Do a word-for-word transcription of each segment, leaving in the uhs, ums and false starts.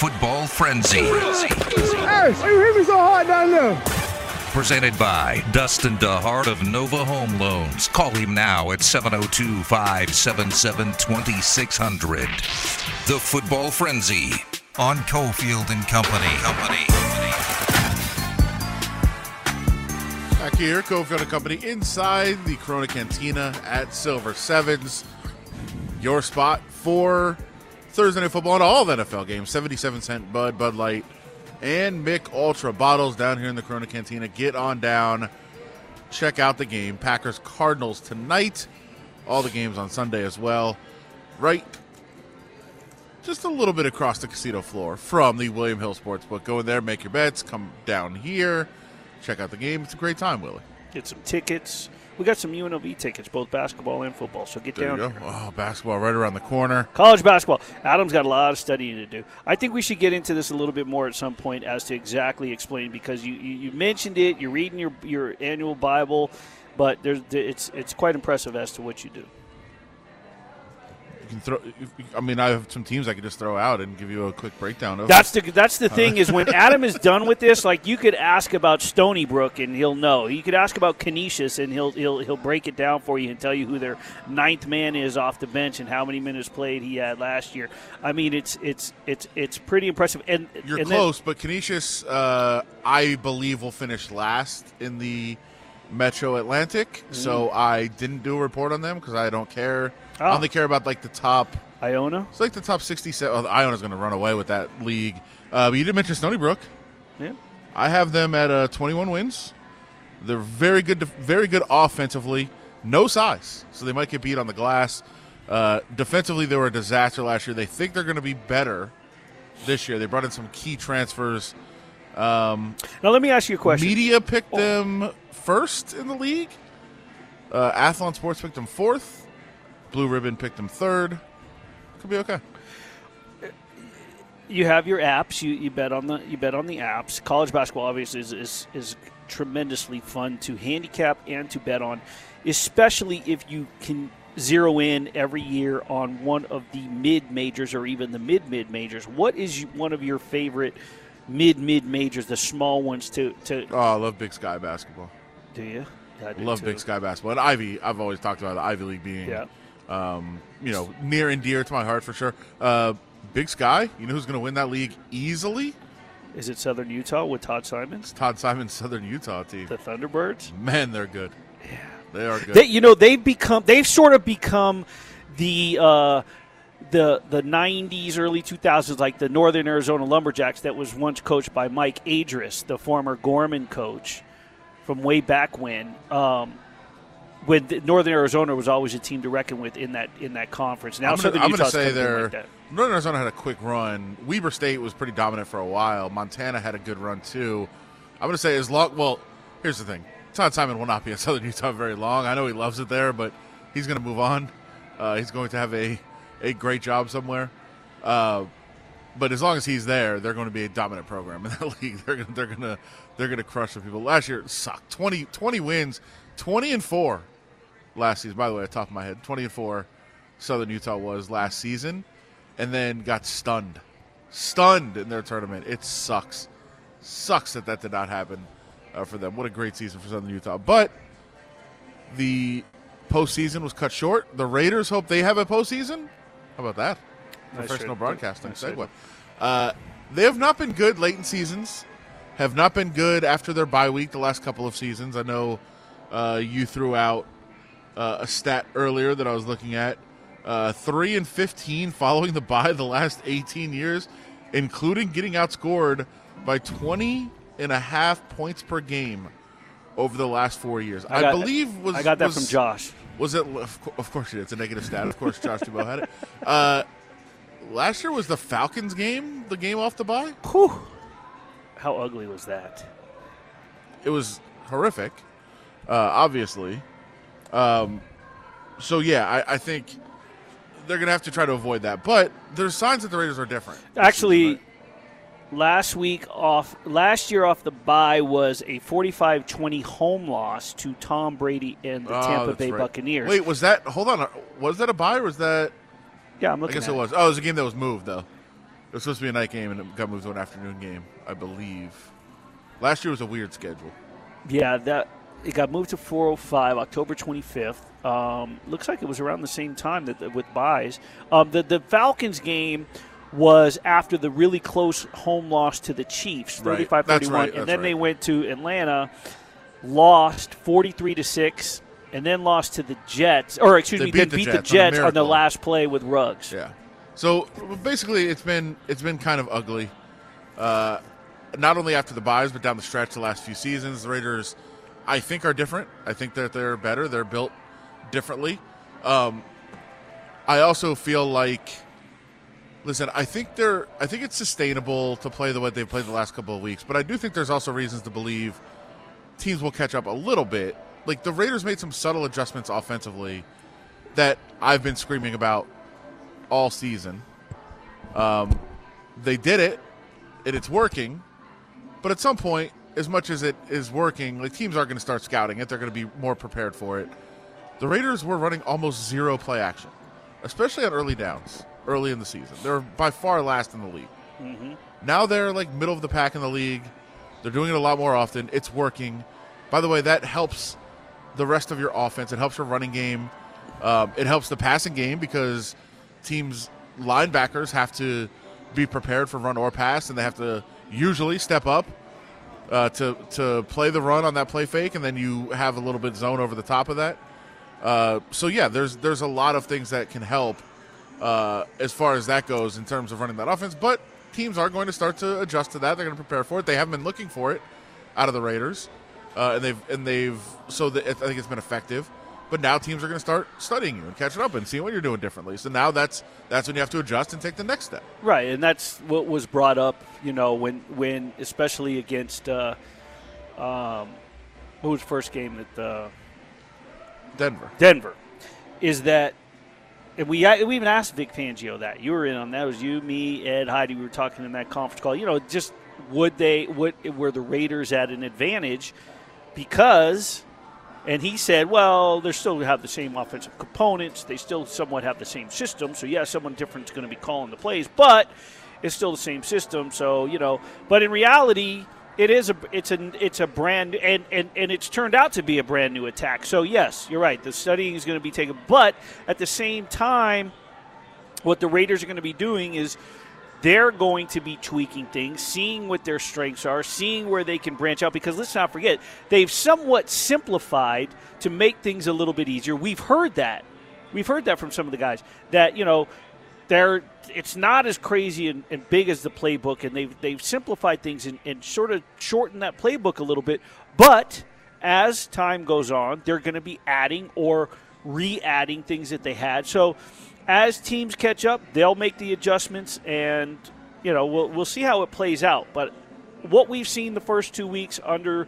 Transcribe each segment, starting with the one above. football frenzy. Hey, you hit me so hard down there. Presented by Dustin DeHart of Nova Home Loans. Call him now at seven oh two, five seven seven, two six zero zero. The Football Frenzy on Cofield and Company. Company. Back here, Cofield and Company, inside the Corona Cantina at Silver sevens. Your spot for Thursday Night Football and all the N F L games. seventy-seven cent Bud, Bud Light, and Mick Ultra bottles down here in the Corona Cantina. Get on down. Check out the game. Packers Cardinals tonight. All the games on Sunday as well. Right just a little bit across the casino floor from the William Hill Sportsbook. Go in there, make your bets, come down here, check out the game. It's a great time, Willie. Get some tickets. We got some U N L V tickets, both basketball and football, so get there down you go. Here. Oh, basketball right around the corner. College basketball. Adam's got a lot of studying to do. I think we should get into this a little bit more at some point as to exactly explain, because you, you, you mentioned it, you're reading your, your annual Bible, but there's it's it's quite impressive as to what you do. You can throw. I mean, I have some teams I could just throw out and give you a quick breakdown of. That's the that's the thing is when Adam is done with this, like you could ask about Stony Brook and he'll know. You could ask about Canisius and he'll he'll he'll break it down for you and tell you who their ninth man is off the bench and how many minutes played he had last year. I mean, it's it's it's it's pretty impressive. And you're and close, then, but Canisius, uh, I believe, will finish last in the Metro Atlantic. Mm-hmm. So I didn't do a report on them because I don't care. Oh. I only care about, like, the top. Iona? It's like the top sixty-seven. Oh, Iona's going to run away with that league. Uh, but you did mention Stony Brook. Yeah. I have them at uh, twenty-one wins. They're very good, very good offensively. No size, so they might get beat on the glass. Uh, defensively, they were a disaster last year. They think they're going to be better this year. They brought in some key transfers. Um, now, let me ask you a question. Media picked oh. them first in the league. Uh, Athlon Sports picked them fourth. Blue Ribbon picked them third. Could be okay. You have your apps. You, you bet on the you bet on the apps. College basketball obviously is, is is tremendously fun to handicap and to bet on, especially if you can zero in every year on one of the mid majors or even the mid mid majors. What is one of your favorite mid mid majors, the small ones? To to oh, I love Big Sky basketball. Do you? I do love too. Big Sky basketball and Ivy. I've always talked about the Ivy League being. Yeah. Um, you know, near and dear to my heart for sure. Uh, Big Sky, you know who's going to win that league easily? Is it Southern Utah with Todd Simons? It's Todd Simons' Southern Utah team. The Thunderbirds? Man, they're good. Yeah. They are good. They, you know, they've become, they've sort of become the, uh, the the nineties, early two thousands, like the Northern Arizona Lumberjacks that was once coached by Mike Adris, the former Gorman coach from way back when. Um, When Northern Arizona was always a team to reckon with in that in that conference. Now I'm going to say they're like Northern Arizona had a quick run. Weber State was pretty dominant for a while. Montana had a good run too. I'm going to say as long. Well, here's the thing: Todd Simon will not be at Southern Utah very long. I know he loves it there, but he's going to move on. Uh, he's going to have a a great job somewhere. Uh, but as long as he's there, they're going to be a dominant program in that league. They're gonna, they're going to they're going to crush some people. Last year it sucked. twenty, twenty wins, twenty and four. Last season, by the way, off the top of my head, twenty and four, Southern Utah was last season, and then got stunned. Stunned in their tournament. It sucks. Sucks that that did not happen uh, for them. What a great season for Southern Utah. But the postseason was cut short. The Raiders hope they have a postseason. How about that? Nice Professional trade. broadcasting nice segue. Uh, they have not been good late in seasons, have not been good after their bye week the last couple of seasons. I know uh, you threw out Uh, a stat earlier that I was looking at, uh, three and fifteen following the bye the last eighteen years, including getting outscored by twenty and a half points per game over the last four years. I, I believe was I got that was, from Josh. Was it? Of, co- of course, it is. It's a negative stat. Of course, Josh Dubow had it. Uh, last year was the Falcons game, the game off the bye. Whew. How ugly was that? It was horrific. Uh, obviously. Um, so, yeah, I, I think they're going to have to try to avoid that. But there's signs that the Raiders are different. Actually, season, right? last week off, last year off the bye was a forty-five twenty home loss to Tom Brady and the oh, Tampa Bay right. Buccaneers. Wait, was that – hold on. Was that a bye or was that – Yeah, I'm looking at it. I guess it was. Oh, it was a game that was moved, though. It was supposed to be a night game, and it got moved to an afternoon game, I believe. Last year was a weird schedule. Yeah, that it got moved to four oh five, October twenty-fifth. Um, looks like it was around the same time that with buys. Um, the, the Falcons game was after the really close home loss to the Chiefs, thirty-five thirty-one. Right. That's right. And then right. they went to Atlanta, lost forty-three to six, and then lost to the Jets. Or, excuse they me, beat they beat the Jets, the Jets on, on the last play with Ruggs. Yeah. So, basically, it's been it's been kind of ugly. Uh, not only after the buys, but down the stretch the last few seasons. The Raiders, I think, are different. I think that they're better. They're built differently. Um, I also feel like... Listen, I think they're. I think it's sustainable to play the way they've played the last couple of weeks, but I do think there's also reasons to believe teams will catch up a little bit. Like, the Raiders made some subtle adjustments offensively that I've been screaming about all season. Um, they did it, and it's working, but at some point, as much as it is working, like, teams aren't going to start scouting it. They're going to be more prepared for it. The Raiders were running almost zero play action, especially on early downs. Early in the season, they're by far last in the league. Mm-hmm. Now they're like middle of the pack in the league. They're doing it a lot more often. It's working. By the way, that helps the rest of your offense. It helps your running game. Um, it helps the passing game because teams' linebackers have to be prepared for run or pass, and they have to usually step up uh, to to play the run on that play fake, and then you have a little bit zone over the top of that. Uh, so yeah, there's there's a lot of things that can help. Uh, as far as that goes in terms of running that offense. But teams are going to start to adjust to that. They're going to prepare for it. They haven't been looking for it out of the Raiders. Uh, and they've, and they've, so the, I think it's been effective. But now teams are going to start studying you and catching up and seeing what you're doing differently. So now that's that's when you have to adjust and take the next step. Right, and that's what was brought up, you know, when, when especially against uh, um, what was the first game at uh, Denver. Denver, is that And we we even asked Vic Fangio that. You were in on that. It was you, me, Ed, Heidi. We were talking in that conference call. You know, just would they would, were the Raiders at an advantage because – and he said, well, they still have the same offensive components. They still somewhat have the same system. So, yeah, someone different is going to be calling the plays, but it's still the same system. So, you know – but in reality – It is a it's a it's a brand and, and and it's turned out to be a brand new attack. So yes, you're right. The studying is going to be taken, but at the same time, what the Raiders are going to be doing is they're going to be tweaking things, seeing what their strengths are, seeing where they can branch out. Because let's not forget, they've somewhat simplified to make things a little bit easier. We've heard that, we've heard that from some of the guys that you know. They're, it's not as crazy and, and big as the playbook, and they've, they've simplified things and, and sort of shortened that playbook a little bit. But as time goes on, they're going to be adding or re-adding things that they had. So as teams catch up, they'll make the adjustments, and you know we'll, we'll see how it plays out. But what we've seen the first two weeks under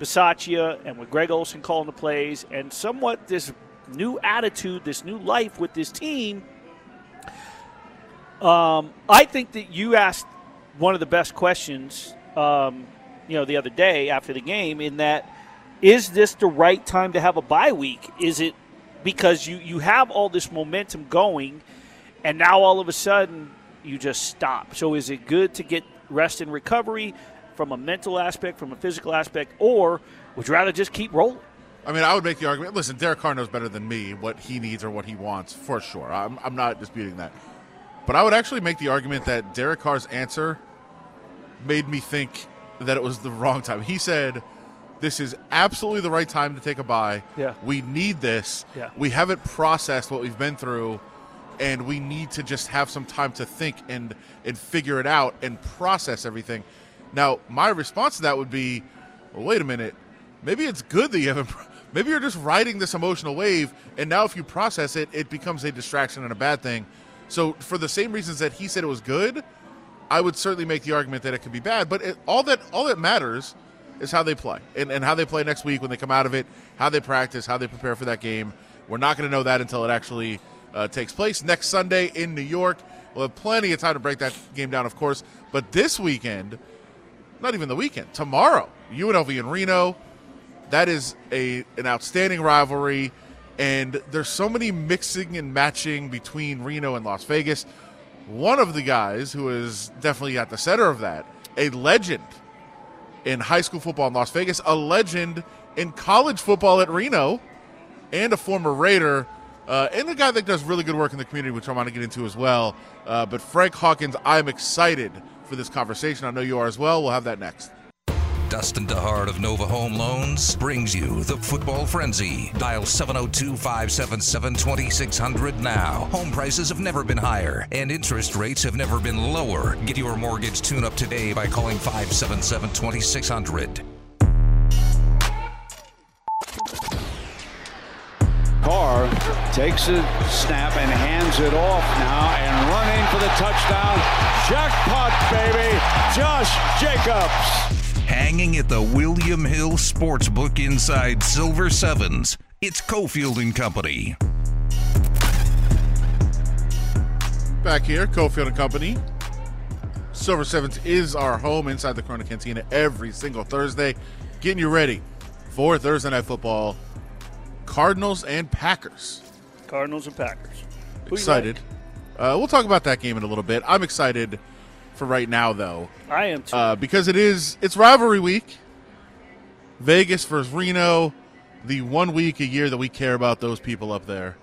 Bisaccia and with Greg Olsen calling the plays and somewhat this new attitude, this new life with this team – Um, I think that you asked one of the best questions, um, you know, the other day after the game in that, is this the right time to have a bye week? Is it because you, you have all this momentum going and now all of a sudden you just stop? So is it good to get rest and recovery from a mental aspect, from a physical aspect, or would you rather just keep rolling? I mean, I would make the argument, listen, Derek Carr knows better than me what he needs or what he wants for sure. I'm, I'm not disputing that. But I would actually make the argument that Derek Carr's answer made me think that it was the wrong time. He said, this is absolutely the right time to take a bye. Yeah. We need this. Yeah. We haven't processed what we've been through, and we need to just have some time to think and, and figure it out and process everything. Now, my response to that would be, well, wait a minute. Maybe it's good that you haven't pro- – maybe you're just riding this emotional wave, and now if you process it, it becomes a distraction and a bad thing. So for the same reasons that he said it was good, I would certainly make the argument that it could be bad. But it, all that all that matters is how they play and, and how they play next week when they come out of it, how they practice, how they prepare for that game. We're not going to know that until it actually uh, takes place next Sunday in New York. We'll have plenty of time to break that game down, of course. But this weekend, not even the weekend, tomorrow, U N L V and Reno, that is a an outstanding rivalry. And there's so many mixing and matching between Reno and Las Vegas. one of the guys who is definitely at the center of that, a legend in high school football in Las Vegas, a legend in college football at Reno, and a former Raider, uh, and a guy that does really good work in the community, which I want to get into as well. Uh, but Frank Hawkins, I'm excited for this conversation. I know you are as well. We'll have that next. Dustin DeHart of Nova Home Loans brings you the Football Frenzy. Dial seven oh two, five seven seven, two six zero zero now. Home prices have never been higher, and interest rates have never been lower. Get your mortgage tune-up today by calling five seven seven, two six zero zero. Carr takes a snap and hands it off now and running for the touchdown. Jackpot, baby! Josh Jacobs! Hanging at the William Hill Sportsbook inside Silver sevens, it's Cofield and Company. Back here, Cofield and Company. Silver sevens is our home inside the Corona Cantina every single Thursday. Getting you ready for Thursday Night Football. Cardinals and Packers. Cardinals and Packers. Who excited. Like? Uh, we'll talk about that game in a little bit. I'm excited for right now, though. I am too. Uh, because it is, it's rivalry week. Vegas versus Reno, the one week a year that we care about those people up there.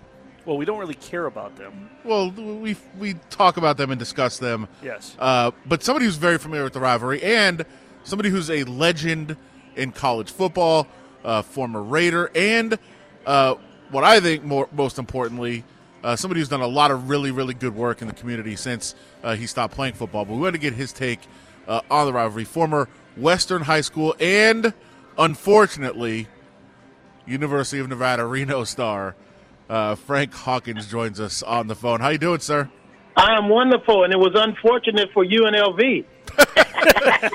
Well, we don't really care about them. Well, we we talk about them and discuss them. Yes. Uh, but somebody who's very familiar with the rivalry and somebody who's a legend in college football, uh, former Raider, and uh, what I think more most importantly, Uh, somebody who's done a lot of really, really good work in the community since uh, he stopped playing football. But we want to get his take uh, on the rivalry. Former Western High School and, unfortunately, University of Nevada Reno star uh, Frank Hawkins joins us on the phone. How you doing, sir? I am wonderful, and it was unfortunate for U N L V.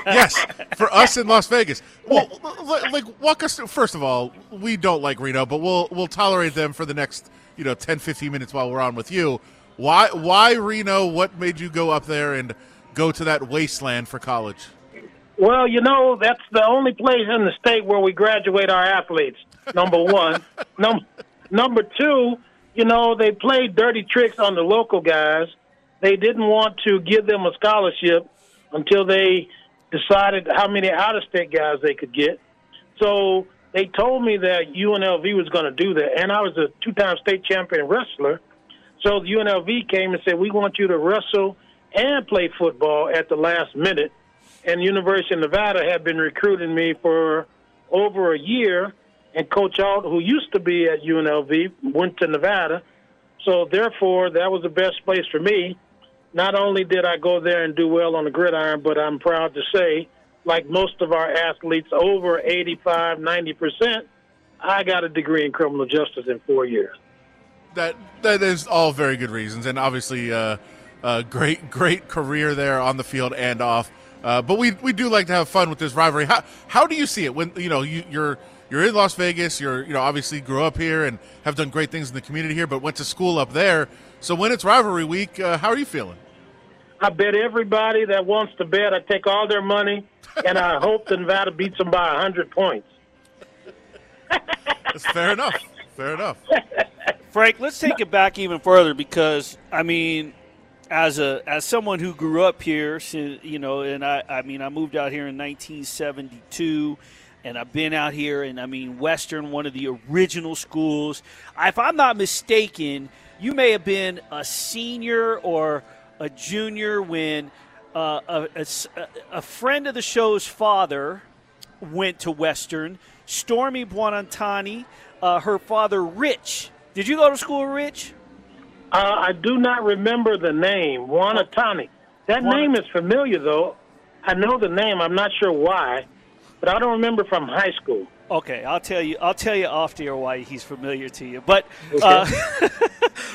Yes, for us in Las Vegas. Well, like, walk us through. First of all, we don't like Reno, but we'll we'll tolerate them for the next, you know, ten, fifteen minutes while we're on with you. Why why Reno? What made you go up there and go to that wasteland for college? Well, you know, that's the only place in the state where we graduate our athletes, number one. Num- number two, you know, they played dirty tricks on the local guys. They didn't want to give them a scholarship until they decided how many out-of-state guys they could get. So they told me that U N L V was going to do that, and I was a two-time state champion wrestler. So the U N L V came and said, we want you to wrestle and play football at the last minute. And University of Nevada had been recruiting me for over a year, and Coach Alt, who used to be at U N L V, went to Nevada. So therefore, that was the best place for me. Not only did I go there and do well on the gridiron, but I'm proud to say, like most of our athletes, over eighty-five, ninety percent, I got a degree in criminal justice in four years. That that is all very good reasons, and obviously uh, a great, great career there on the field and off. Uh, but we we do like to have fun with this rivalry. How how do you see it when you know you, you're you're in Las Vegas? You're you know obviously grew up here and have done great things in the community here, but went to school up there. So when it's rivalry week, uh, how are you feeling? I bet everybody that wants to bet, I take all their money, and I hope that Nevada beats them by one hundred points. That's fair enough. Fair enough. Frank, let's take it back even further because, I mean, as a as someone who grew up here, you know, and I, I mean, I moved out here in nineteen seventy-two, and I've been out here, and, I mean, Western, one of the original schools. If I'm not mistaken, you may have been a senior or a junior when uh, a, a, a friend of the show's father went to Western, Stormy Buonantani, uh, her father, Rich. Did you go to school, Rich? Uh, I do not remember the name, Buonantani. That Buonantani. Name is familiar, though. I know the name. I'm not sure why, but I don't remember from high school. Okay, I'll tell you. I'll tell you off the air why he's familiar to you. But, uh,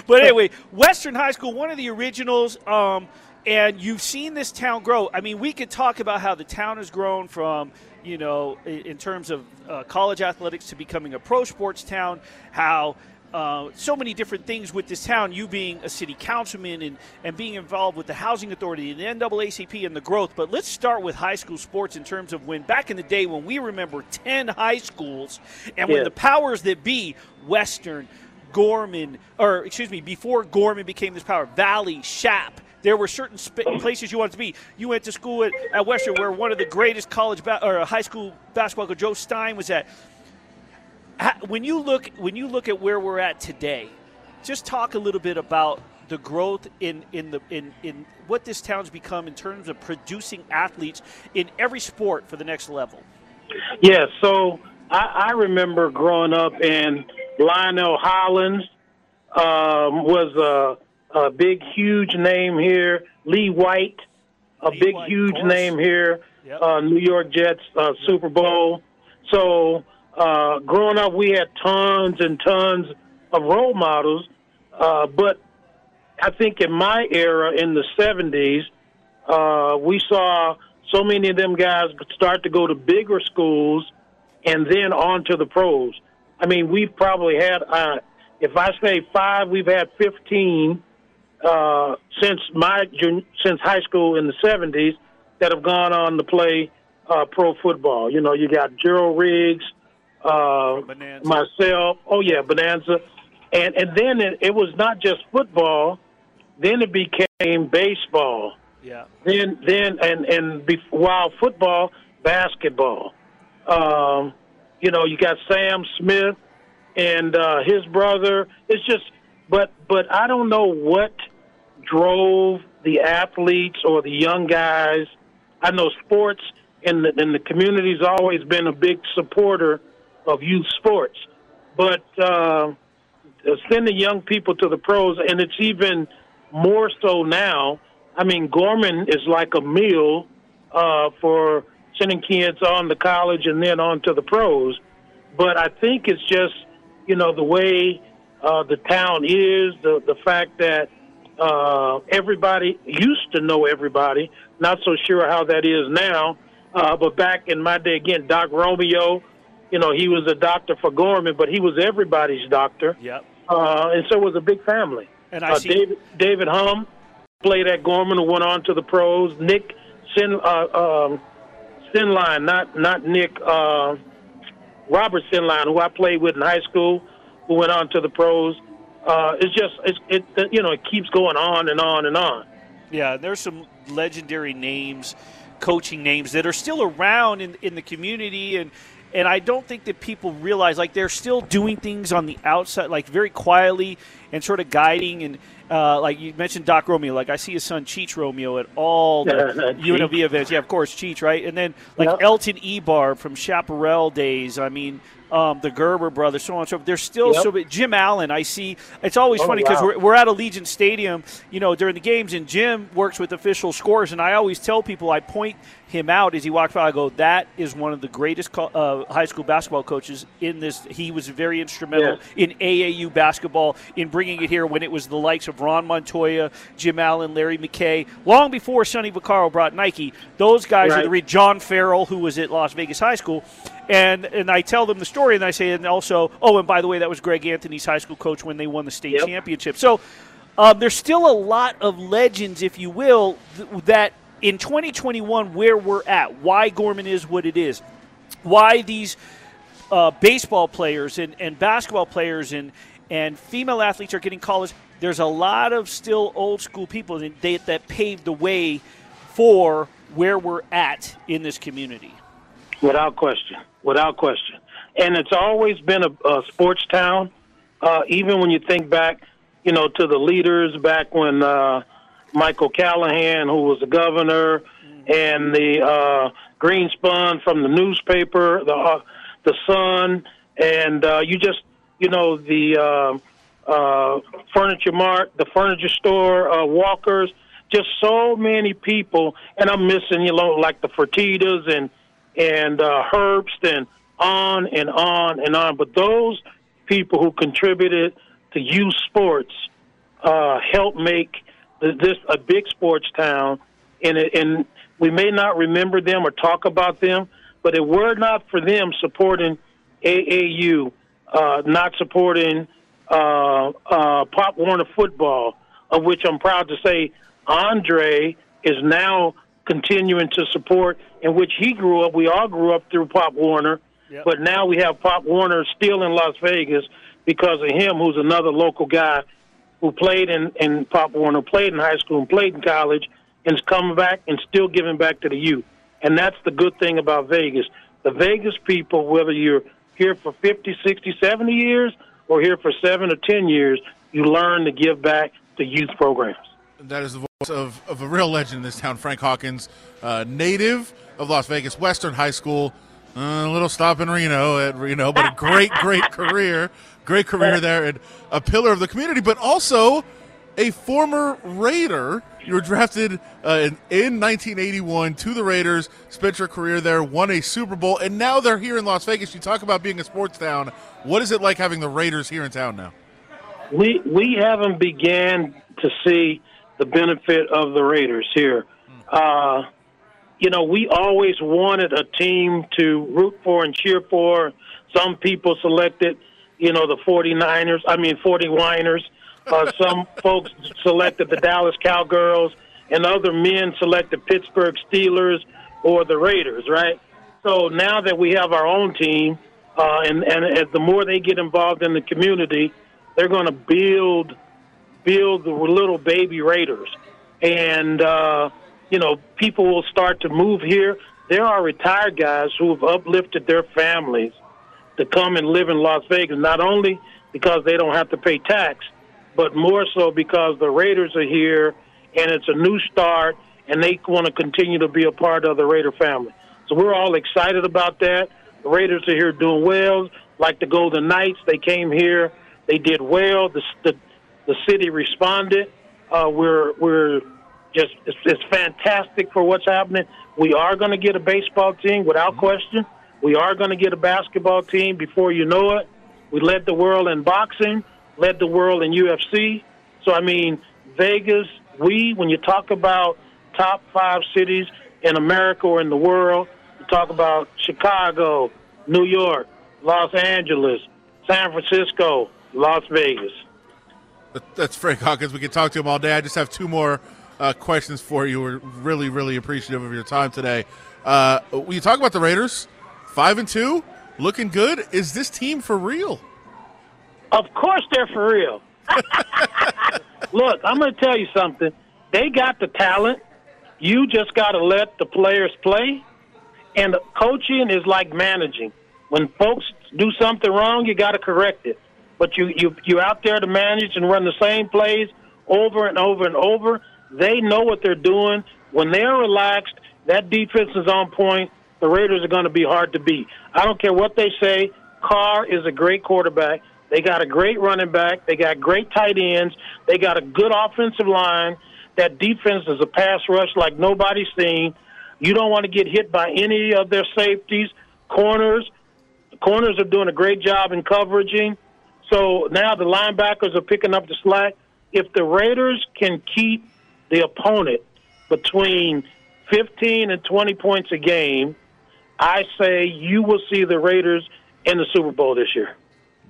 but anyway, Western High School, one of the originals, um, and you've seen this town grow. I mean, we could talk about how the town has grown from, you know, in terms of uh, college athletics to becoming a pro sports town. How uh, so many different things with this town. You being a city councilman and and being involved with the housing authority and the N double A C P and the growth. But let's start with high school sports in terms of when back in the day when we remember ten high schools and yeah. when the powers that be, Western, Gorman, or excuse me, before Gorman became this power, Valley, Shap, there were certain sp- places you wanted to be. You went to school at, at Western, where one of the greatest college ba- or high school basketball coach Joe Stein was at. When you look, when you look at where we're at today, just talk a little bit about the growth in in the in in what this town's become in terms of producing athletes in every sport for the next level. Yeah, so I, I remember growing up, and Lionel Hollins um, was a, a big, huge name here. Lee White, a Lee big, White, huge name here. Yep. Uh, New York Jets, uh, Super Bowl. So uh, growing up, we had tons and tons of role models, uh, but I think in my era, in the seventies, uh, we saw so many of them guys start to go to bigger schools and then on to the pros. I mean, we've probably had, uh, if I say five, we've had fifteen uh, since my since high school in the seventies that have gone on to play uh, pro football. You know, you got Gerald Riggs, uh, myself, oh yeah, Bonanza. And and then it, it was not just football. Then it became baseball. Yeah. Then then and and be, while football, basketball. Um, you know, you got Sam Smith and uh, his brother. It's just, but but I don't know what drove the athletes or the young guys. I know sports in the in the community's always been a big supporter of youth sports, but. Uh, Sending young people to the pros, and it's even more so now. I mean, Gorman is like a meal uh, for sending kids on to college and then on to the pros. But I think it's just, you know, the way uh, the town is, the, the fact that uh, everybody used to know everybody. Not so sure how that is now. Uh, but back in my day, again, Doc Romeo, you know, he was a doctor for Gorman, but he was everybody's doctor. Yep. Uh, and so it was a big family. And I uh, see David, David Hum played at Gorman and went on to the pros. Nick Sin, uh, um, Sinline, not not Nick, uh, Robert Sinline, who I played with in high school, who went on to the pros. Uh, it's just, it's, it you know, it keeps going on and on and on. Yeah, there's some legendary names, coaching names that are still around in in the community, and. And I don't think that people realize, like, they're still doing things on the outside, like, very quietly and sort of guiding. And, uh, like, you mentioned Doc Romeo. Like, I see his son Cheech Romeo at all the yeah, U N L V Cheech. events. Yeah, of course, Cheech, right? And then, like, yep. Elton Ebar from Chaparral days. I mean, um, the Gerber brothers, so on and so forth. There's still yep. so – Jim Allen, I see. It's always oh, funny because wow. we're, we're at Allegiant Stadium, you know, during the games, and Jim works with official scores. And I always tell people, I point – him out as he walked by. I go, that is one of the greatest co- uh, high school basketball coaches in this. He was very instrumental yeah. in A A U basketball, in bringing it here when it was the likes of Ron Montoya, Jim Allen, Larry McKay, long before Sonny Vaccaro brought Nike. Those guys right. are the re- John Farrell, who was at Las Vegas High School. And and I tell them the story, and I say, and also, oh, and by the way, that was Greg Anthony's high school coach when they won the state yep. championship. So um, there's still a lot of legends, if you will, th- that – in twenty twenty-one, where we're at, why Gorman is what it is, why these uh, baseball players and, and basketball players and, and female athletes are getting college, there's a lot of still old school people that, they, that paved the way for where we're at in this community. Without question. Without question. And it's always been a, a sports town, uh, even when you think back, you know, to the leaders back when uh, – Michael Callahan, who was the governor, and the uh, Greenspun from the newspaper, the uh, the Sun, and uh, you just, you know, the uh, uh, Furniture Mart, the furniture store, uh, Walkers, just so many people. And I'm missing, you know, like the Fertitas and, and uh, Herbst, and on and on and on. But those people who contributed to youth sports uh, helped make this a big sports town, and it, and we may not remember them or talk about them, but it were not for them supporting A A U, uh, not supporting uh, uh, Pop Warner football, of which I'm proud to say Andre is now continuing to support, in which he grew up. We all grew up through Pop Warner, yep. but now we have Pop Warner still in Las Vegas because of him, who's another local guy who played in, in Pop Warner, played in high school and played in college, and is coming back and still giving back to the youth. And that's the good thing about Vegas. The Vegas people, whether you're here for fifty, sixty, seventy years or here for seven or ten years, you learn to give back to youth programs. That is the voice of, of a real legend in this town, Frank Hawkins, uh, native of Las Vegas, Western High School. Uh, a little stop in Reno, at Reno, but a great, great career. Great career there, and a pillar of the community, but also a former Raider. You were drafted uh, in, in nineteen eighty-one to the Raiders, spent your career there, won a Super Bowl, and now they're here in Las Vegas. You talk about being a sports town. What is it like having the Raiders here in town now? We we haven't began to see the benefit of the Raiders here. Uh, you know, we always wanted a team to root for and cheer for. Some people selected, you know, the 49ers, I mean, 40-winers. Uh, some folks selected the Dallas Cowgirls, and other men selected Pittsburgh Steelers or the Raiders, right? So now that we have our own team, uh, and, and, and the more they get involved in the community, they're going to build build the little baby Raiders. And, uh, you know, people will start to move here. There are retired guys who have uplifted their families to come and live in Las Vegas, not only because they don't have to pay tax, but more so because the Raiders are here, and it's a new start, and they want to continue to be a part of the Raider family. So we're all excited about that. The Raiders are here doing well, like the Golden Knights. They came here. They did well. The the, the city responded. Uh, we're we're just it's, it's fantastic for what's happening. We are going to get a baseball team without question. We are going to get a basketball team before you know it. We led the world in boxing, led the world in U F C. So, I mean, Vegas, we, when you talk about top five cities in America or in the world, you talk about Chicago, New York, Los Angeles, San Francisco, Las Vegas. That's Frank Hawkins. We can talk to him all day. I just have two more uh, questions for you. We're really, really appreciative of your time today. Uh, when you talk about the Raiders, Five and two, looking good. Is this team for real? Of course they're for real. Look, I'm going to tell you something. They got the talent. You just got to let the players play. And coaching is like managing. When folks do something wrong, you got to correct it. But you, you, you're out there to manage and run the same plays over and over and over. They know what they're doing. When they're relaxed, that defense is on point. The Raiders are going to be hard to beat. I don't care what they say. Carr is a great quarterback. They got a great running back. They got great tight ends. They got a good offensive line. That defense is a pass rush like nobody's seen. You don't want to get hit by any of their safeties, corners. The corners are doing a great job in covering. So now the linebackers are picking up the slack. If the Raiders can keep the opponent between fifteen and twenty points a game, I say you will see the Raiders in the Super Bowl this year.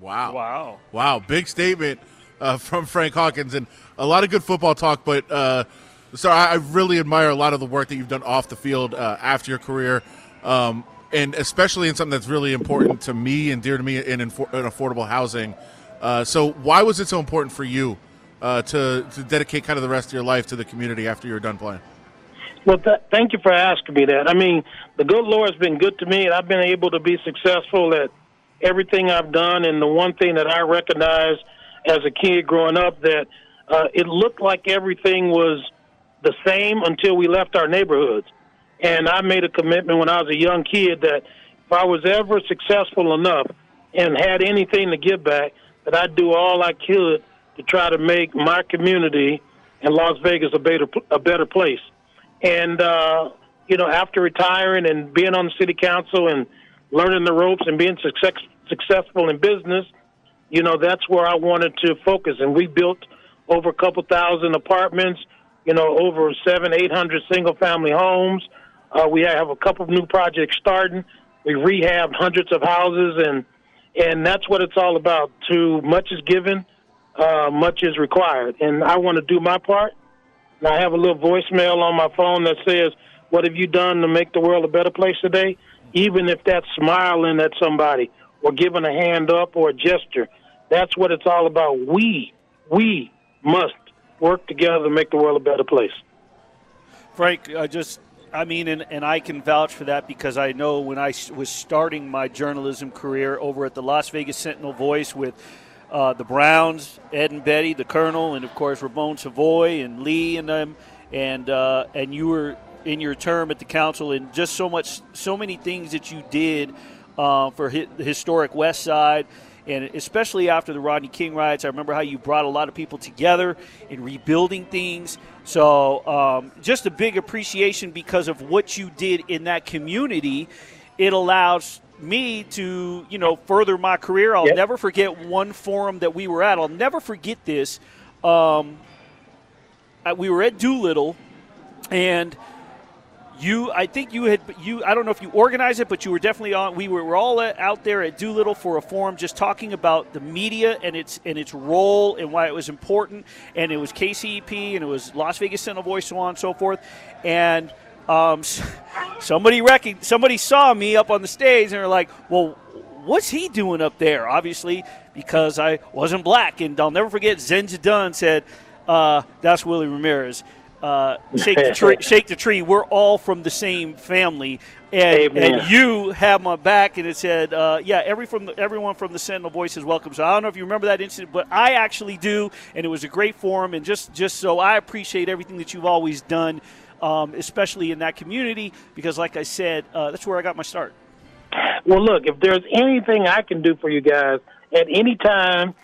Wow. Wow. Wow. Big statement uh, from Frank Hawkins, and a lot of good football talk, but uh, sorry, I really admire a lot of the work that you've done off the field uh, after your career, um, and especially in something that's really important to me and dear to me in, in, in affordable housing. Uh, so why was it so important for you uh, to, to dedicate kind of the rest of your life to the community after you were done playing? Well, th- thank you for asking me that. I mean, the good Lord has been good to me, and I've been able to be successful at everything I've done. And the one thing that I recognized as a kid growing up, that uh, it looked like everything was the same until we left our neighborhoods. And I made a commitment when I was a young kid that if I was ever successful enough and had anything to give back, that I'd do all I could to try to make my community and Las Vegas a better, a better place. And, uh, you know, after retiring and being on the city council and learning the ropes and being success, successful in business, you know, that's where I wanted to focus. And we built over a couple thousand apartments, you know, over seven, eight hundred single-family homes. Uh, we have a couple of new projects starting. We rehabbed hundreds of houses, and and that's what it's all about. Too much is given, uh, much is required. And I want to do my part. And I have a little voicemail on my phone that says, what have you done to make the world a better place today? Even if that's smiling at somebody or giving a hand up or a gesture, that's what it's all about. We, we must work together to make the world a better place. Frank, I just, I mean, and, and I can vouch for that because I know when I was starting my journalism career over at the Las Vegas Sentinel-Voice with uh, the Browns, Ed and Betty, the Colonel, and, of course, Ramon Savoy and Lee and them, and, uh, and you were in your term at the council, and just so much, so many things that you did uh, for hi- the historic West Side. And especially after the Rodney King riots, I remember how you brought a lot of people together in rebuilding things. So um, just a big appreciation because of what you did in that community. It allows me to, you know, further my career. I'll yep. never forget one forum that we were at. I'll never forget this. Um, we were at Doolittle, and You, I think you had, you, I don't know if you organized it, but you were definitely on, we were, were all out there at Doolittle for a forum just talking about the media and its and its role and why it was important, and it was K C E P, and it was Las Vegas Sentinel-Voice, so on and so forth, and um, somebody rec- somebody saw me up on the stage, and were like, well, what's he doing up there? Obviously, because I wasn't black, and I'll never forget, Zen Jadun said, uh, that's Willie Ramirez. Uh, shake the tree, shake the tree. We're all from the same family, and, and you have my back. And it said, uh, "Yeah, every from the, everyone from the Sentinel Voice is welcome." So I don't know if you remember that incident, but I actually do, and it was a great forum. And just, just so I appreciate everything that you've always done, um, especially in that community, because, like I said, uh, that's where I got my start. Well, look, if there's anything I can do for you guys at any time,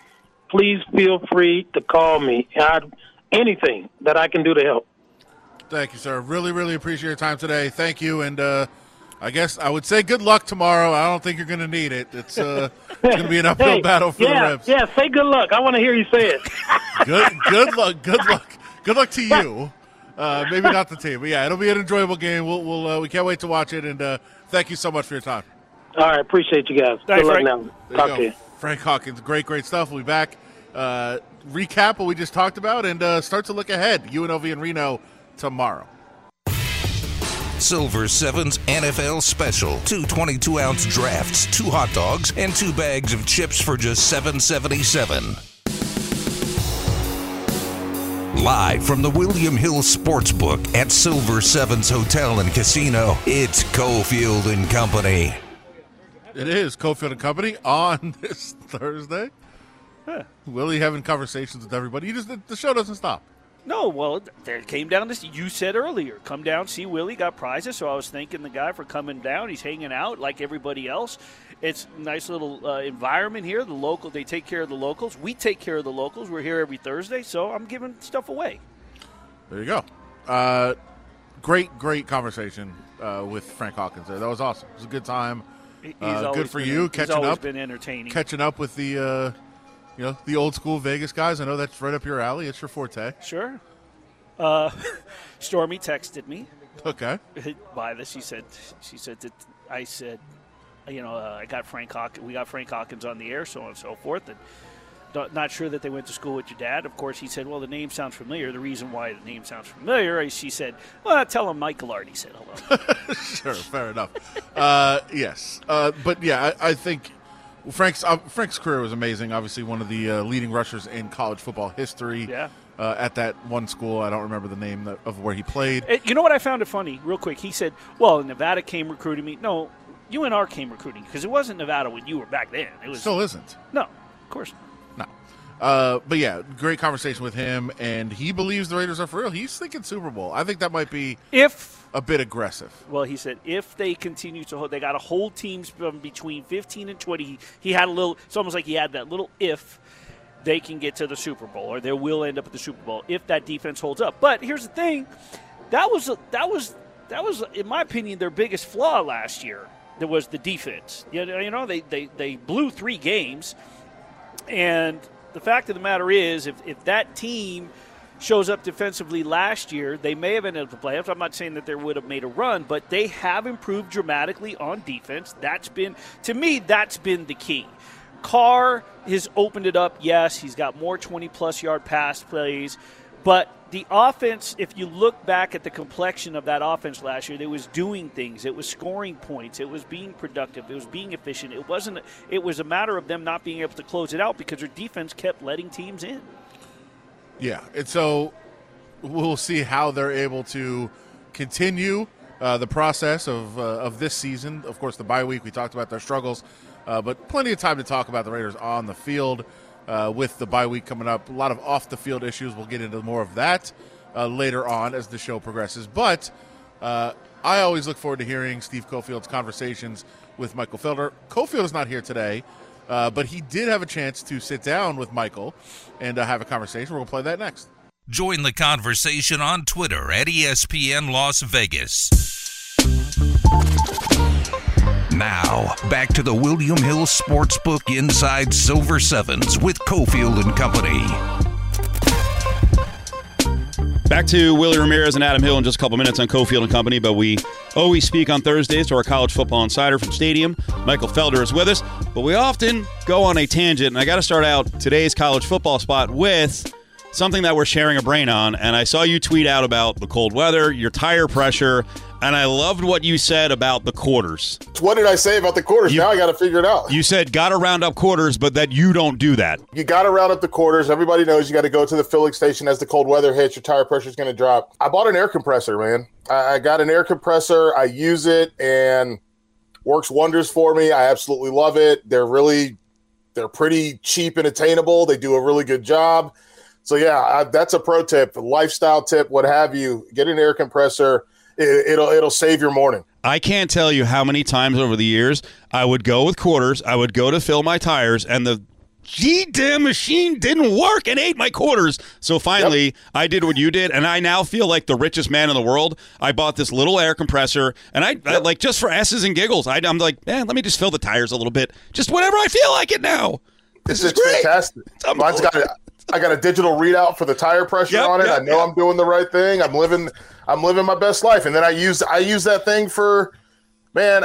please feel free to call me. I'd Anything that I can do to help. Thank you, sir. Really, really appreciate your time today. Thank you, and uh, I guess I would say good luck tomorrow. I don't think you're going to need it. It's, uh, it's going to be an uphill hey, battle for yeah, the Rebs. Yeah, say good luck. I want to hear you say it. good, good luck. Good luck. Good luck to you. Uh, maybe not the team, but yeah, it'll be an enjoyable game. We'll, we'll uh, we can't wait to watch it. And uh, thank you so much for your time. All right, appreciate you guys. Thanks, good luck now. Talk you to you, Frank Hawkins. Great, great stuff. We'll be back. Uh, recap what we just talked about and uh, start to look ahead. U N L V and Reno tomorrow. Silver sevens N F L Special. Two twenty-two ounce drafts, two hot dogs, and two bags of chips for just seven dollars and seventy-seven cents. Live from the William Hill Sportsbook at Silver sevens Hotel and Casino, it's Cofield and Company. It is Cofield and Company on this Thursday. Huh. Willie having conversations with everybody. He just the, the show doesn't stop. No, well, there came down this. You said earlier, come down, see Willie, got prizes. So I was thanking the guy for coming down. He's hanging out like everybody else. It's a nice little uh, environment here. The local, they take care of the locals. We take care of the locals. We're here every Thursday, so I'm giving stuff away. There you go. Uh, great, great conversation uh, with Frank Hawkins there. That was awesome. It was a good time. Uh, good for been, you. He's catching always up. Been entertaining. Catching up with the. Uh, You know, the old school Vegas guys. I know that's right up your alley. It's your forte. Sure. Uh, Stormy texted me. Okay. By this, she said, she said that I said, you know, uh, I got Frank Hawkins. We got Frank Hawkins on the air, so on and so forth. And not sure that they went to school with your dad. Of course, he said, well, the name sounds familiar. The reason why the name sounds familiar is she said, well, tell him Mike Gillardi said hello. Sure, fair enough. uh, yes. Uh, but, yeah, I, I think – Well, Frank's uh, Frank's career was amazing. Obviously, one of the uh, leading rushers in college football history. Yeah. Uh, at that one school, I don't remember the name that, of where he played. You know what I found it funny? Real quick, he said, "Well, Nevada came recruiting me." No, U N R came recruiting because it wasn't Nevada when you were back then. It was still isn't. No, of course not. No. Uh, but yeah, great conversation with him, and he believes the Raiders are for real. He's thinking Super Bowl. I think that might be if. A bit aggressive. Well, he said if they continue to hold, they got to hold teams from between fifteen and twenty. He, he had a little, it's almost like he had that little if they can get to the Super Bowl, or they will end up at the Super Bowl if that defense holds up. But here's the thing, that was, that was, that was, in my opinion, their biggest flaw last year. There was the defense. You know, you know they, they, they blew three games. And the fact of the matter is, if, if that team shows up defensively last year, they may have ended up the playoffs. I'm not saying that they would have made a run, but they have improved dramatically on defense. That's been, to me, that's been the key. Carr has opened it up, yes. He's got more twenty-plus yard pass plays. But the offense, if you look back at the complexion of that offense last year, it was doing things. It was scoring points. It was being productive. It was being efficient. It wasn't. It was a matter of them not being able to close it out because their defense kept letting teams in. Yeah, and so we'll see how they're able to continue uh, the process of uh, of this season. Of course, the bye week, we talked about their struggles, uh, but plenty of time to talk about the Raiders on the field uh, with the bye week coming up. A lot of off-the-field issues. We'll get into more of that uh, later on as the show progresses. But uh, I always look forward to hearing Steve Cofield's conversations with Michael Felder. Cofield is not here today. Uh, but he did have a chance to sit down with Michael and uh, have a conversation. We're going to play that next. Join the conversation on Twitter at E S P N Las Vegas. Now, back to the William Hill Sportsbook Inside Silver sevens with Cofield and Company. Back to Willie Ramirez and Adam Hill in just a couple minutes on Cofield and Company, but we always speak on Thursdays to our college football insider from Stadium. Michael Felder is with us, but we often go on a tangent, and I got to start out today's college football spot with something that we're sharing a brain on, and I saw you tweet out about the cold weather, your tire pressure, and I loved what you said about the quarters. What did I say about the quarters? You, now I got to figure it out. You said got to round up quarters, but that you don't do that. You got to round up the quarters. Everybody knows you got to go to the filling station as the cold weather hits. Your tire pressure is going to drop. I bought an air compressor, man. I, I got an air compressor. I use it and works wonders for me. I absolutely love it. They're really, they're pretty cheap and attainable. They do a really good job. So, yeah, I, that's a pro tip, a lifestyle tip, what have you. Get an air compressor. It, it'll it'll save your morning. I can't tell you how many times over the years I would go with quarters, I would go to fill my tires, and the G-damn machine didn't work and ate my quarters. So finally, yep. I did what you did, and I now feel like the richest man in the world. I bought this little air compressor, and I, yep. I like just for S's and giggles. I, I'm like, man, eh, let me just fill the tires a little bit, just whenever I feel like it now. This it's is great. Fantastic. Mine's got it. I got a digital readout for the tire pressure yep, on it. Yep, I know yep. I'm doing the right thing. I'm living, I'm living my best life. And then I use, I use that thing for, man.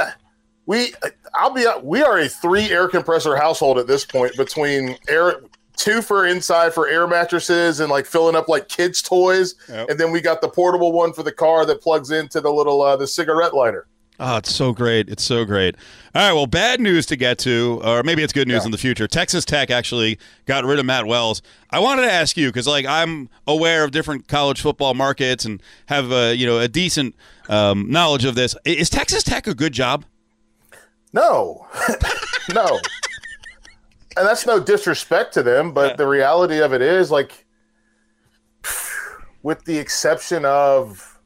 We, I'll be, we are a three air compressor household at this point between air, two for inside for air mattresses and like filling up like kids' toys, yep. and then we got the portable one for the car that plugs into the little uh, the cigarette lighter. Oh, it's so great. It's so great. All right, well, bad news to get to, or maybe it's good news yeah. in the future. Texas Tech actually got rid of Matt Wells. I wanted to ask you because, like, I'm aware of different college football markets and have, a, you know, a decent um, knowledge of this. Is Texas Tech a good job? No. No. And that's no disrespect to them, but yeah. the reality of it is, like, with the exception of –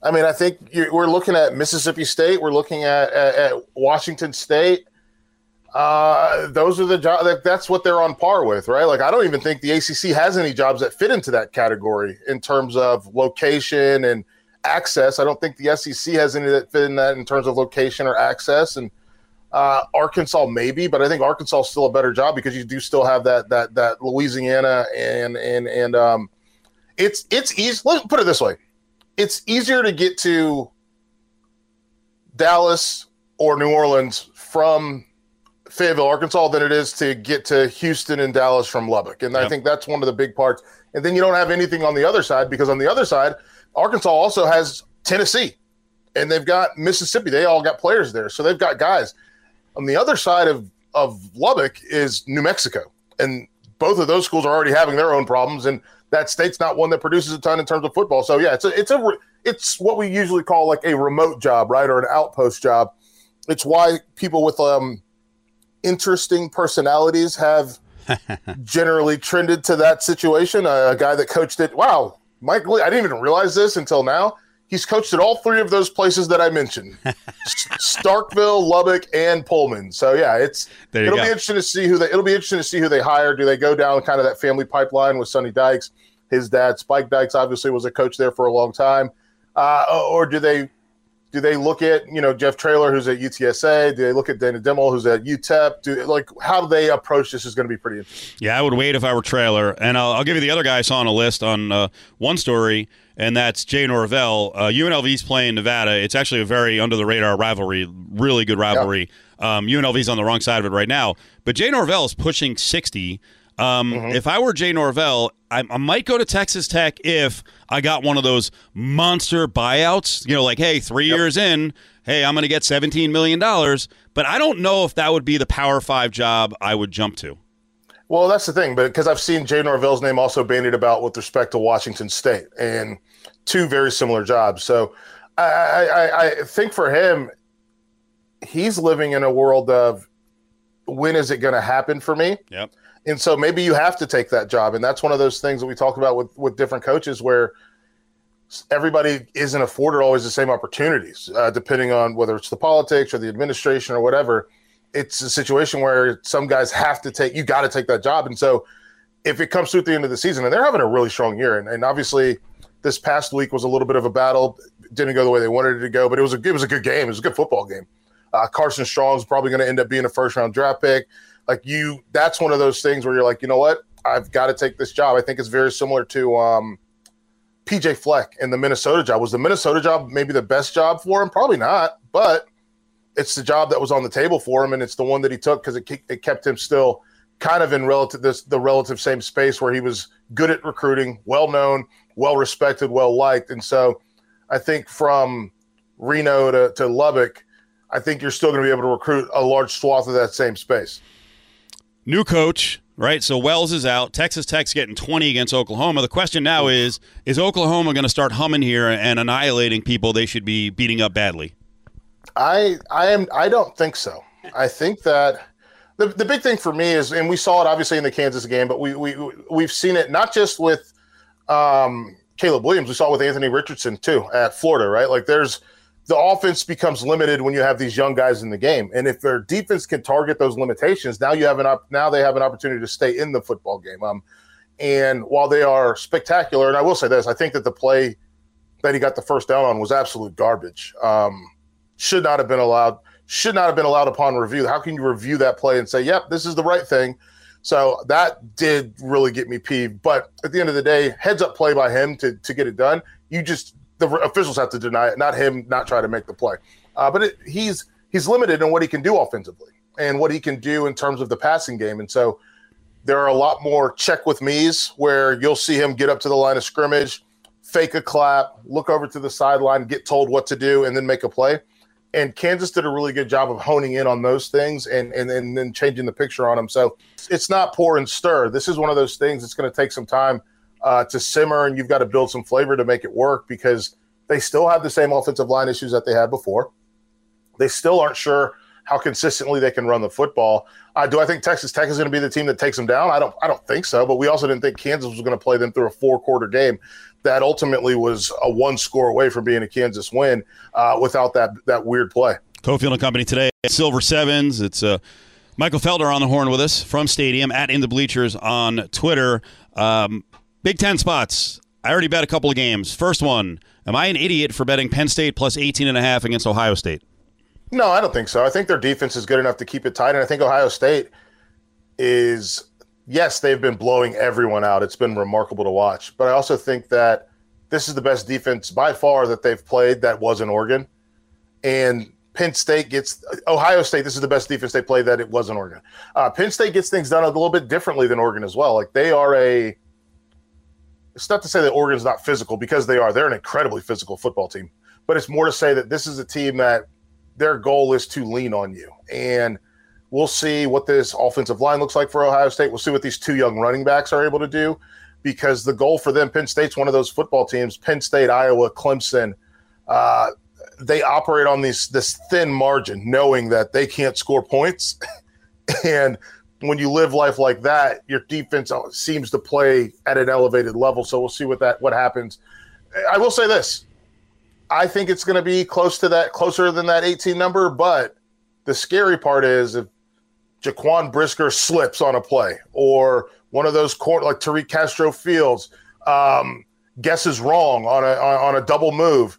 I mean, I think you're, we're looking at Mississippi State. We're looking at, at, at Washington State. Uh, those are the jobs. That, that's what they're on par with, right? Like, I don't even think the A C C has any jobs that fit into that category in terms of location and access. I don't think the S E C has any that fit in that in terms of location or access. And uh, Arkansas maybe, but I think Arkansas is still a better job because you do still have that that that Louisiana and and and um, it's it's easy. Let's put it this way. It's easier to get to Dallas or New Orleans from Fayetteville, Arkansas, than it is to get to Houston and Dallas from Lubbock. And yep. I think that's one of the big parts. And then you don't have anything on the other side because on the other side, Arkansas also has Tennessee. And they've got Mississippi. They all got players there. So they've got guys. On the other side of, of Lubbock is New Mexico. And both of those schools are already having their own problems. And that state's not one that produces a ton in terms of football. So, yeah, it's a, it's a it's what we usually call like a remote job, right, or an outpost job. It's why people with um, interesting personalities have generally trended to that situation. Uh, a guy that coached it, wow, Mike Lee, I didn't even realize this until now. He's coached at all three of those places that I mentioned, Starkville, Lubbock, and Pullman. So yeah, it's it'll go. be interesting to see who they it'll be interesting to see who they hire. Do they go down kind of that family pipeline with Sonny Dykes? His dad, Spike Dykes, obviously was a coach there for a long time. Uh, or do they do they look at you know Jeff Traylor, who's at U T S A? Do they look at Dana Dimmel, who's at U T E P? Do like how they approach this is going to be pretty interesting. Yeah, I would wait if I were Traylor, and I'll, I'll give you the other guy I saw on a list on uh, one story. And that's Jay Norvell. Uh, U N L V's playing Nevada. It's actually a very under-the-radar rivalry, really good rivalry. Yeah. Um, U N L V's on the wrong side of it right now. But Jay Norvell is pushing sixty. Um, mm-hmm. If I were Jay Norvell, I, I might go to Texas Tech if I got one of those monster buyouts. You know, like, hey, three yep. years in, hey, I'm going to get seventeen million dollars. But I don't know if that would be the Power Five job I would jump to. Well, that's the thing, but because I've seen Jay Norvell's name also bandied about with respect to Washington State, and two very similar jobs. So I, I, I think for him, he's living in a world of when is it going to happen for me? Yep. And so maybe you have to take that job. And that's one of those things that we talk about with, with different coaches where everybody isn't afforded always the same opportunities, uh, depending on whether it's the politics or the administration or whatever. It's a situation where some guys have to take – you got to take that job. And so if it comes through at the end of the season, and they're having a really strong year, and, and obviously this past week was a little bit of a battle. It didn't go the way they wanted it to go, but it was a, it was a good game. It was a good football game. Uh, Carson Strong's probably going to end up being a first-round draft pick. Like you, that's one of those things where you're like, you know what? I've got to take this job. I think it's very similar to um, P J Fleck and the Minnesota job. Was the Minnesota job maybe the best job for him? Probably not, but it's the job that was on the table for him, and it's the one that he took because it, it kept him still kind of in relative this, the relative same space where he was good at recruiting, well-known, well-respected, well-liked. And so I think from Reno to, to Lubbock, I think you're still going to be able to recruit a large swath of that same space. New coach, right? So Wells is out. Texas Tech's getting twenty against Oklahoma. The question now is, is Oklahoma going to start humming here and annihilating people they should be beating up badly? I I am I don't think so. I think that the, the big thing for me is, and we saw it obviously in the Kansas game, but we, we, we've seen it not just with um, Caleb Williams. We saw it with Anthony Richardson too at Florida, right? Like there's the offense becomes limited when you have these young guys in the game. And if their defense can target those limitations, now you have an op- now they have an opportunity to stay in the football game. Um, and while they are spectacular, and I will say this, I think that the play that he got the first down on was absolute garbage. Um, should not have been allowed, should not have been allowed upon review. How can you review that play and say, yep, this is the right thing? So that did really get me peeved. But at the end of the day, heads up play by him to, to get it done. You just, the officials have to deny it, not him, not try to make the play. Uh, but it, he's, he's limited in what he can do offensively and what he can do in terms of the passing game. And so there are a lot more check with me's where you'll see him get up to the line of scrimmage, fake a clap, look over to the sideline, get told what to do, and then make a play. And Kansas did a really good job of honing in on those things and, and, and then changing the picture on them. So it's not pour and stir. This is one of those things that's going to take some time uh, to simmer, and you've got to build some flavor to make it work because they still have the same offensive line issues that they had before. They still aren't sure how consistently they can run the football. Uh, do I think Texas Tech is going to be the team that takes them down? I don't I don't think so, but we also didn't think Kansas was going to play them through a four-quarter game that ultimately was a one score away from being a Kansas win uh, without that that weird play. Cofield and Company today at Silver sevens. It's uh, Michael Felder on the horn with us from Stadium at In the Bleachers on Twitter. Um, Big Ten spots. I already bet a couple of games. First one, am I an idiot for betting Penn State plus eighteen and a half against Ohio State? No, I don't think so. I think their defense is good enough to keep it tight, and I think Ohio State is – yes, they've been blowing everyone out. It's been remarkable to watch. But I also think that this is the best defense by far that they've played that was in Oregon. And Penn State gets – Ohio State, this is the best defense they played that it was in Oregon. Uh, Penn State gets things done a little bit differently than Oregon as well. Like they are a – it's not to say that Oregon's not physical because they are. They're an incredibly physical football team. But it's more to say that this is a team that their goal is to lean on you. And – we'll see what this offensive line looks like for Ohio State. We'll see what these two young running backs are able to do because the goal for them, Penn State's one of those football teams, Penn State, Iowa, Clemson, uh, they operate on these this thin margin knowing that they can't score points. And when you live life like that, your defense seems to play at an elevated level. So we'll see what that what happens. I will say this. I think it's going to be close to that, closer than that eighteen number, but the scary part is if Jaquan Brisker slips on a play or one of those court like Tariq Castro Fields um, guesses wrong on a, on a double move,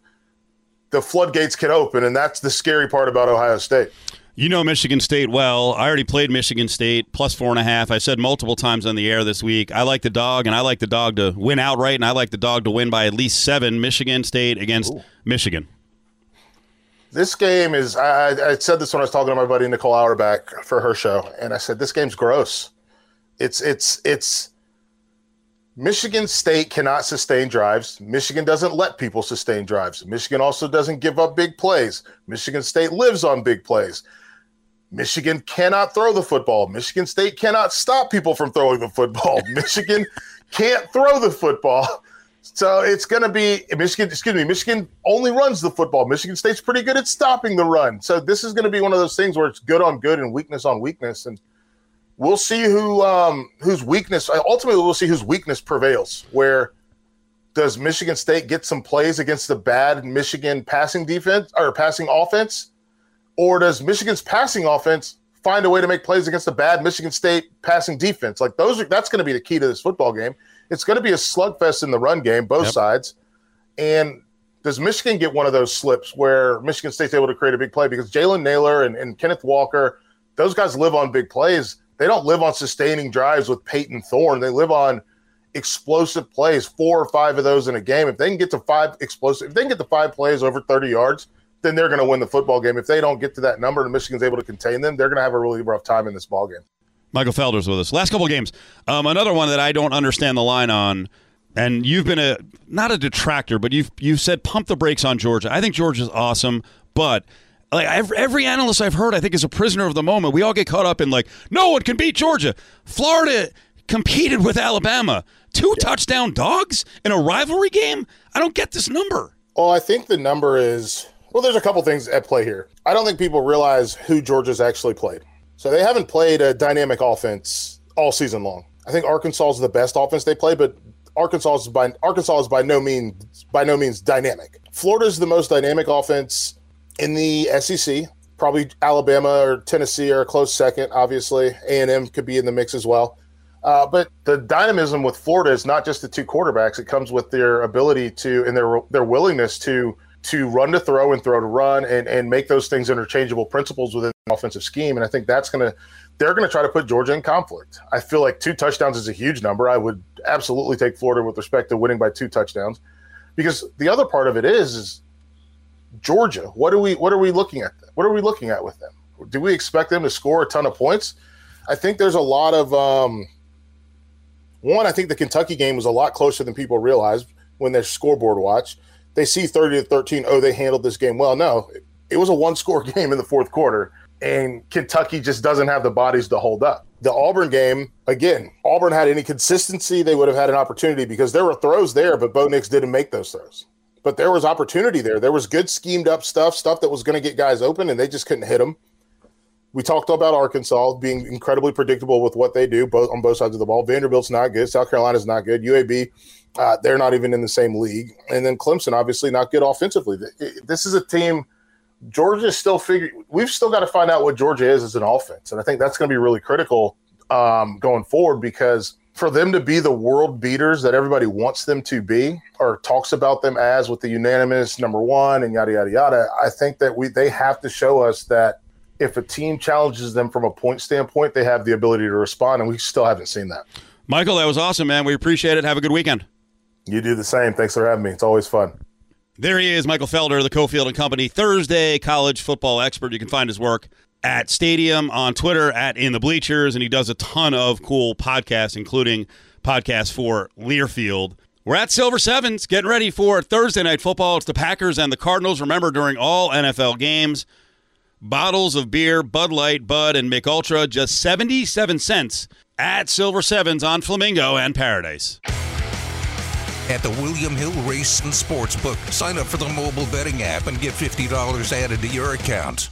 the floodgates can open. And that's the scary part about Ohio State. You know Michigan State well. I already played Michigan State, plus four and a half. I said multiple times on the air this week, I like the dog, and I like the dog to win outright, and I like the dog to win by at least seven. Michigan State against Ooh. Michigan. This game is – I said this when I was talking to my buddy Nicole Auerbach for her show, and I said this game's gross. It's – it's it's. Michigan State cannot sustain drives. Michigan doesn't let people sustain drives. Michigan also doesn't give up big plays. Michigan State lives on big plays. Michigan cannot throw the football. Michigan State cannot stop people from throwing the football. Michigan can't throw the football. So it's going to be Michigan, excuse me, Michigan only runs the football. Michigan State's pretty good at stopping the run. So this is going to be one of those things where it's good on good and weakness on weakness. And we'll see who um, whose weakness, ultimately we'll see whose weakness prevails. Where does Michigan State get some plays against the bad Michigan passing defense or passing offense? Or does Michigan's passing offense find a way to make plays against a bad Michigan State passing defense? Like those, are, that's going to be the key to this football game. It's going to be a slugfest in the run game, both yep. sides. And does Michigan get one of those slips where Michigan State's able to create a big play? Because Jalen Naylor and, and Kenneth Walker, those guys live on big plays. They don't live on sustaining drives with Peyton Thorne. They live on explosive plays, four or five of those in a game. If they can get to five explosive, if they can get to five plays over thirty yards, then they're going to win the football game. If they don't get to that number and Michigan's able to contain them, they're going to have a really rough time in this ballgame. Michael Felder's with us. Last couple of games. Um, another one that I don't understand the line on, and you've been a not a detractor, but you've you've said pump the brakes on Georgia. I think Georgia's awesome, but like every, every analyst I've heard, I think is a prisoner of the moment. We all get caught up in like, no one can beat Georgia. Florida competed with Alabama. Two touchdown dogs in a rivalry game? I don't get this number. Well, I think the number is – well, there's a couple things at play here. I don't think people realize who Georgia's actually played. So they haven't played a dynamic offense all season long. I think Arkansas is the best offense they play, but Arkansas is by Arkansas is by no means by no means dynamic. Florida's the most dynamic offense in the S E C. Probably Alabama or Tennessee are a close second, obviously. A and M could be in the mix as well. Uh, but the dynamism with Florida is not just the two quarterbacks. It comes with their ability to and their their willingness to to run to throw and throw to run and, and make those things interchangeable principles within the offensive scheme. And I think that's going to – they're going to try to put Georgia in conflict. I feel like two touchdowns is a huge number. I would absolutely take Florida with respect to winning by two touchdowns because the other part of it is, is Georgia. What are we What are we looking at? What are we looking at with them? Do we expect them to score a ton of points? I think there's a lot of um, – one, I think the Kentucky game was a lot closer than people realized when their scoreboard watch. They see thirty to thirteen, oh, they handled this game well. No, it was a one-score game in the fourth quarter, and Kentucky just doesn't have the bodies to hold up. The Auburn game, again, Auburn had any consistency, they would have had an opportunity because there were throws there, but Bo Nix didn't make those throws. But there was opportunity there. There was good schemed-up stuff, stuff that was going to get guys open, and they just couldn't hit them. We talked about Arkansas being incredibly predictable with what they do both on both sides of the ball. Vanderbilt's not good. South Carolina's not good. U A B, uh, they're not even in the same league. And then Clemson, obviously, not good offensively. This is a team – Georgia's still figuring – we've still got to find out what Georgia is as an offense. And I think that's going to be really critical um, going forward because for them to be the world beaters that everybody wants them to be or talks about them as with the unanimous number one and yada, yada, yada, I think that we they have to show us that – if a team challenges them from a point standpoint, they have the ability to respond, and we still haven't seen that. Michael, that was awesome, man. We appreciate it. Have a good weekend. You do the same. Thanks for having me. It's always fun. There he is, Michael Felder, the Cofield and Company Thursday college football expert. You can find his work at Stadium, on Twitter, at In the Bleachers, and he does a ton of cool podcasts, including podcasts for Learfield. We're at Silver sevens, getting ready for Thursday night football. It's the Packers and the Cardinals. Remember, during all N F L games, bottles of beer, Bud Light, Bud, and Mick Ultra, just seventy-seven cents at Silver sevens on Flamingo and Paradise. At the William Hill Race and Sportsbook, sign up for the mobile betting app and get fifty dollars added to your account.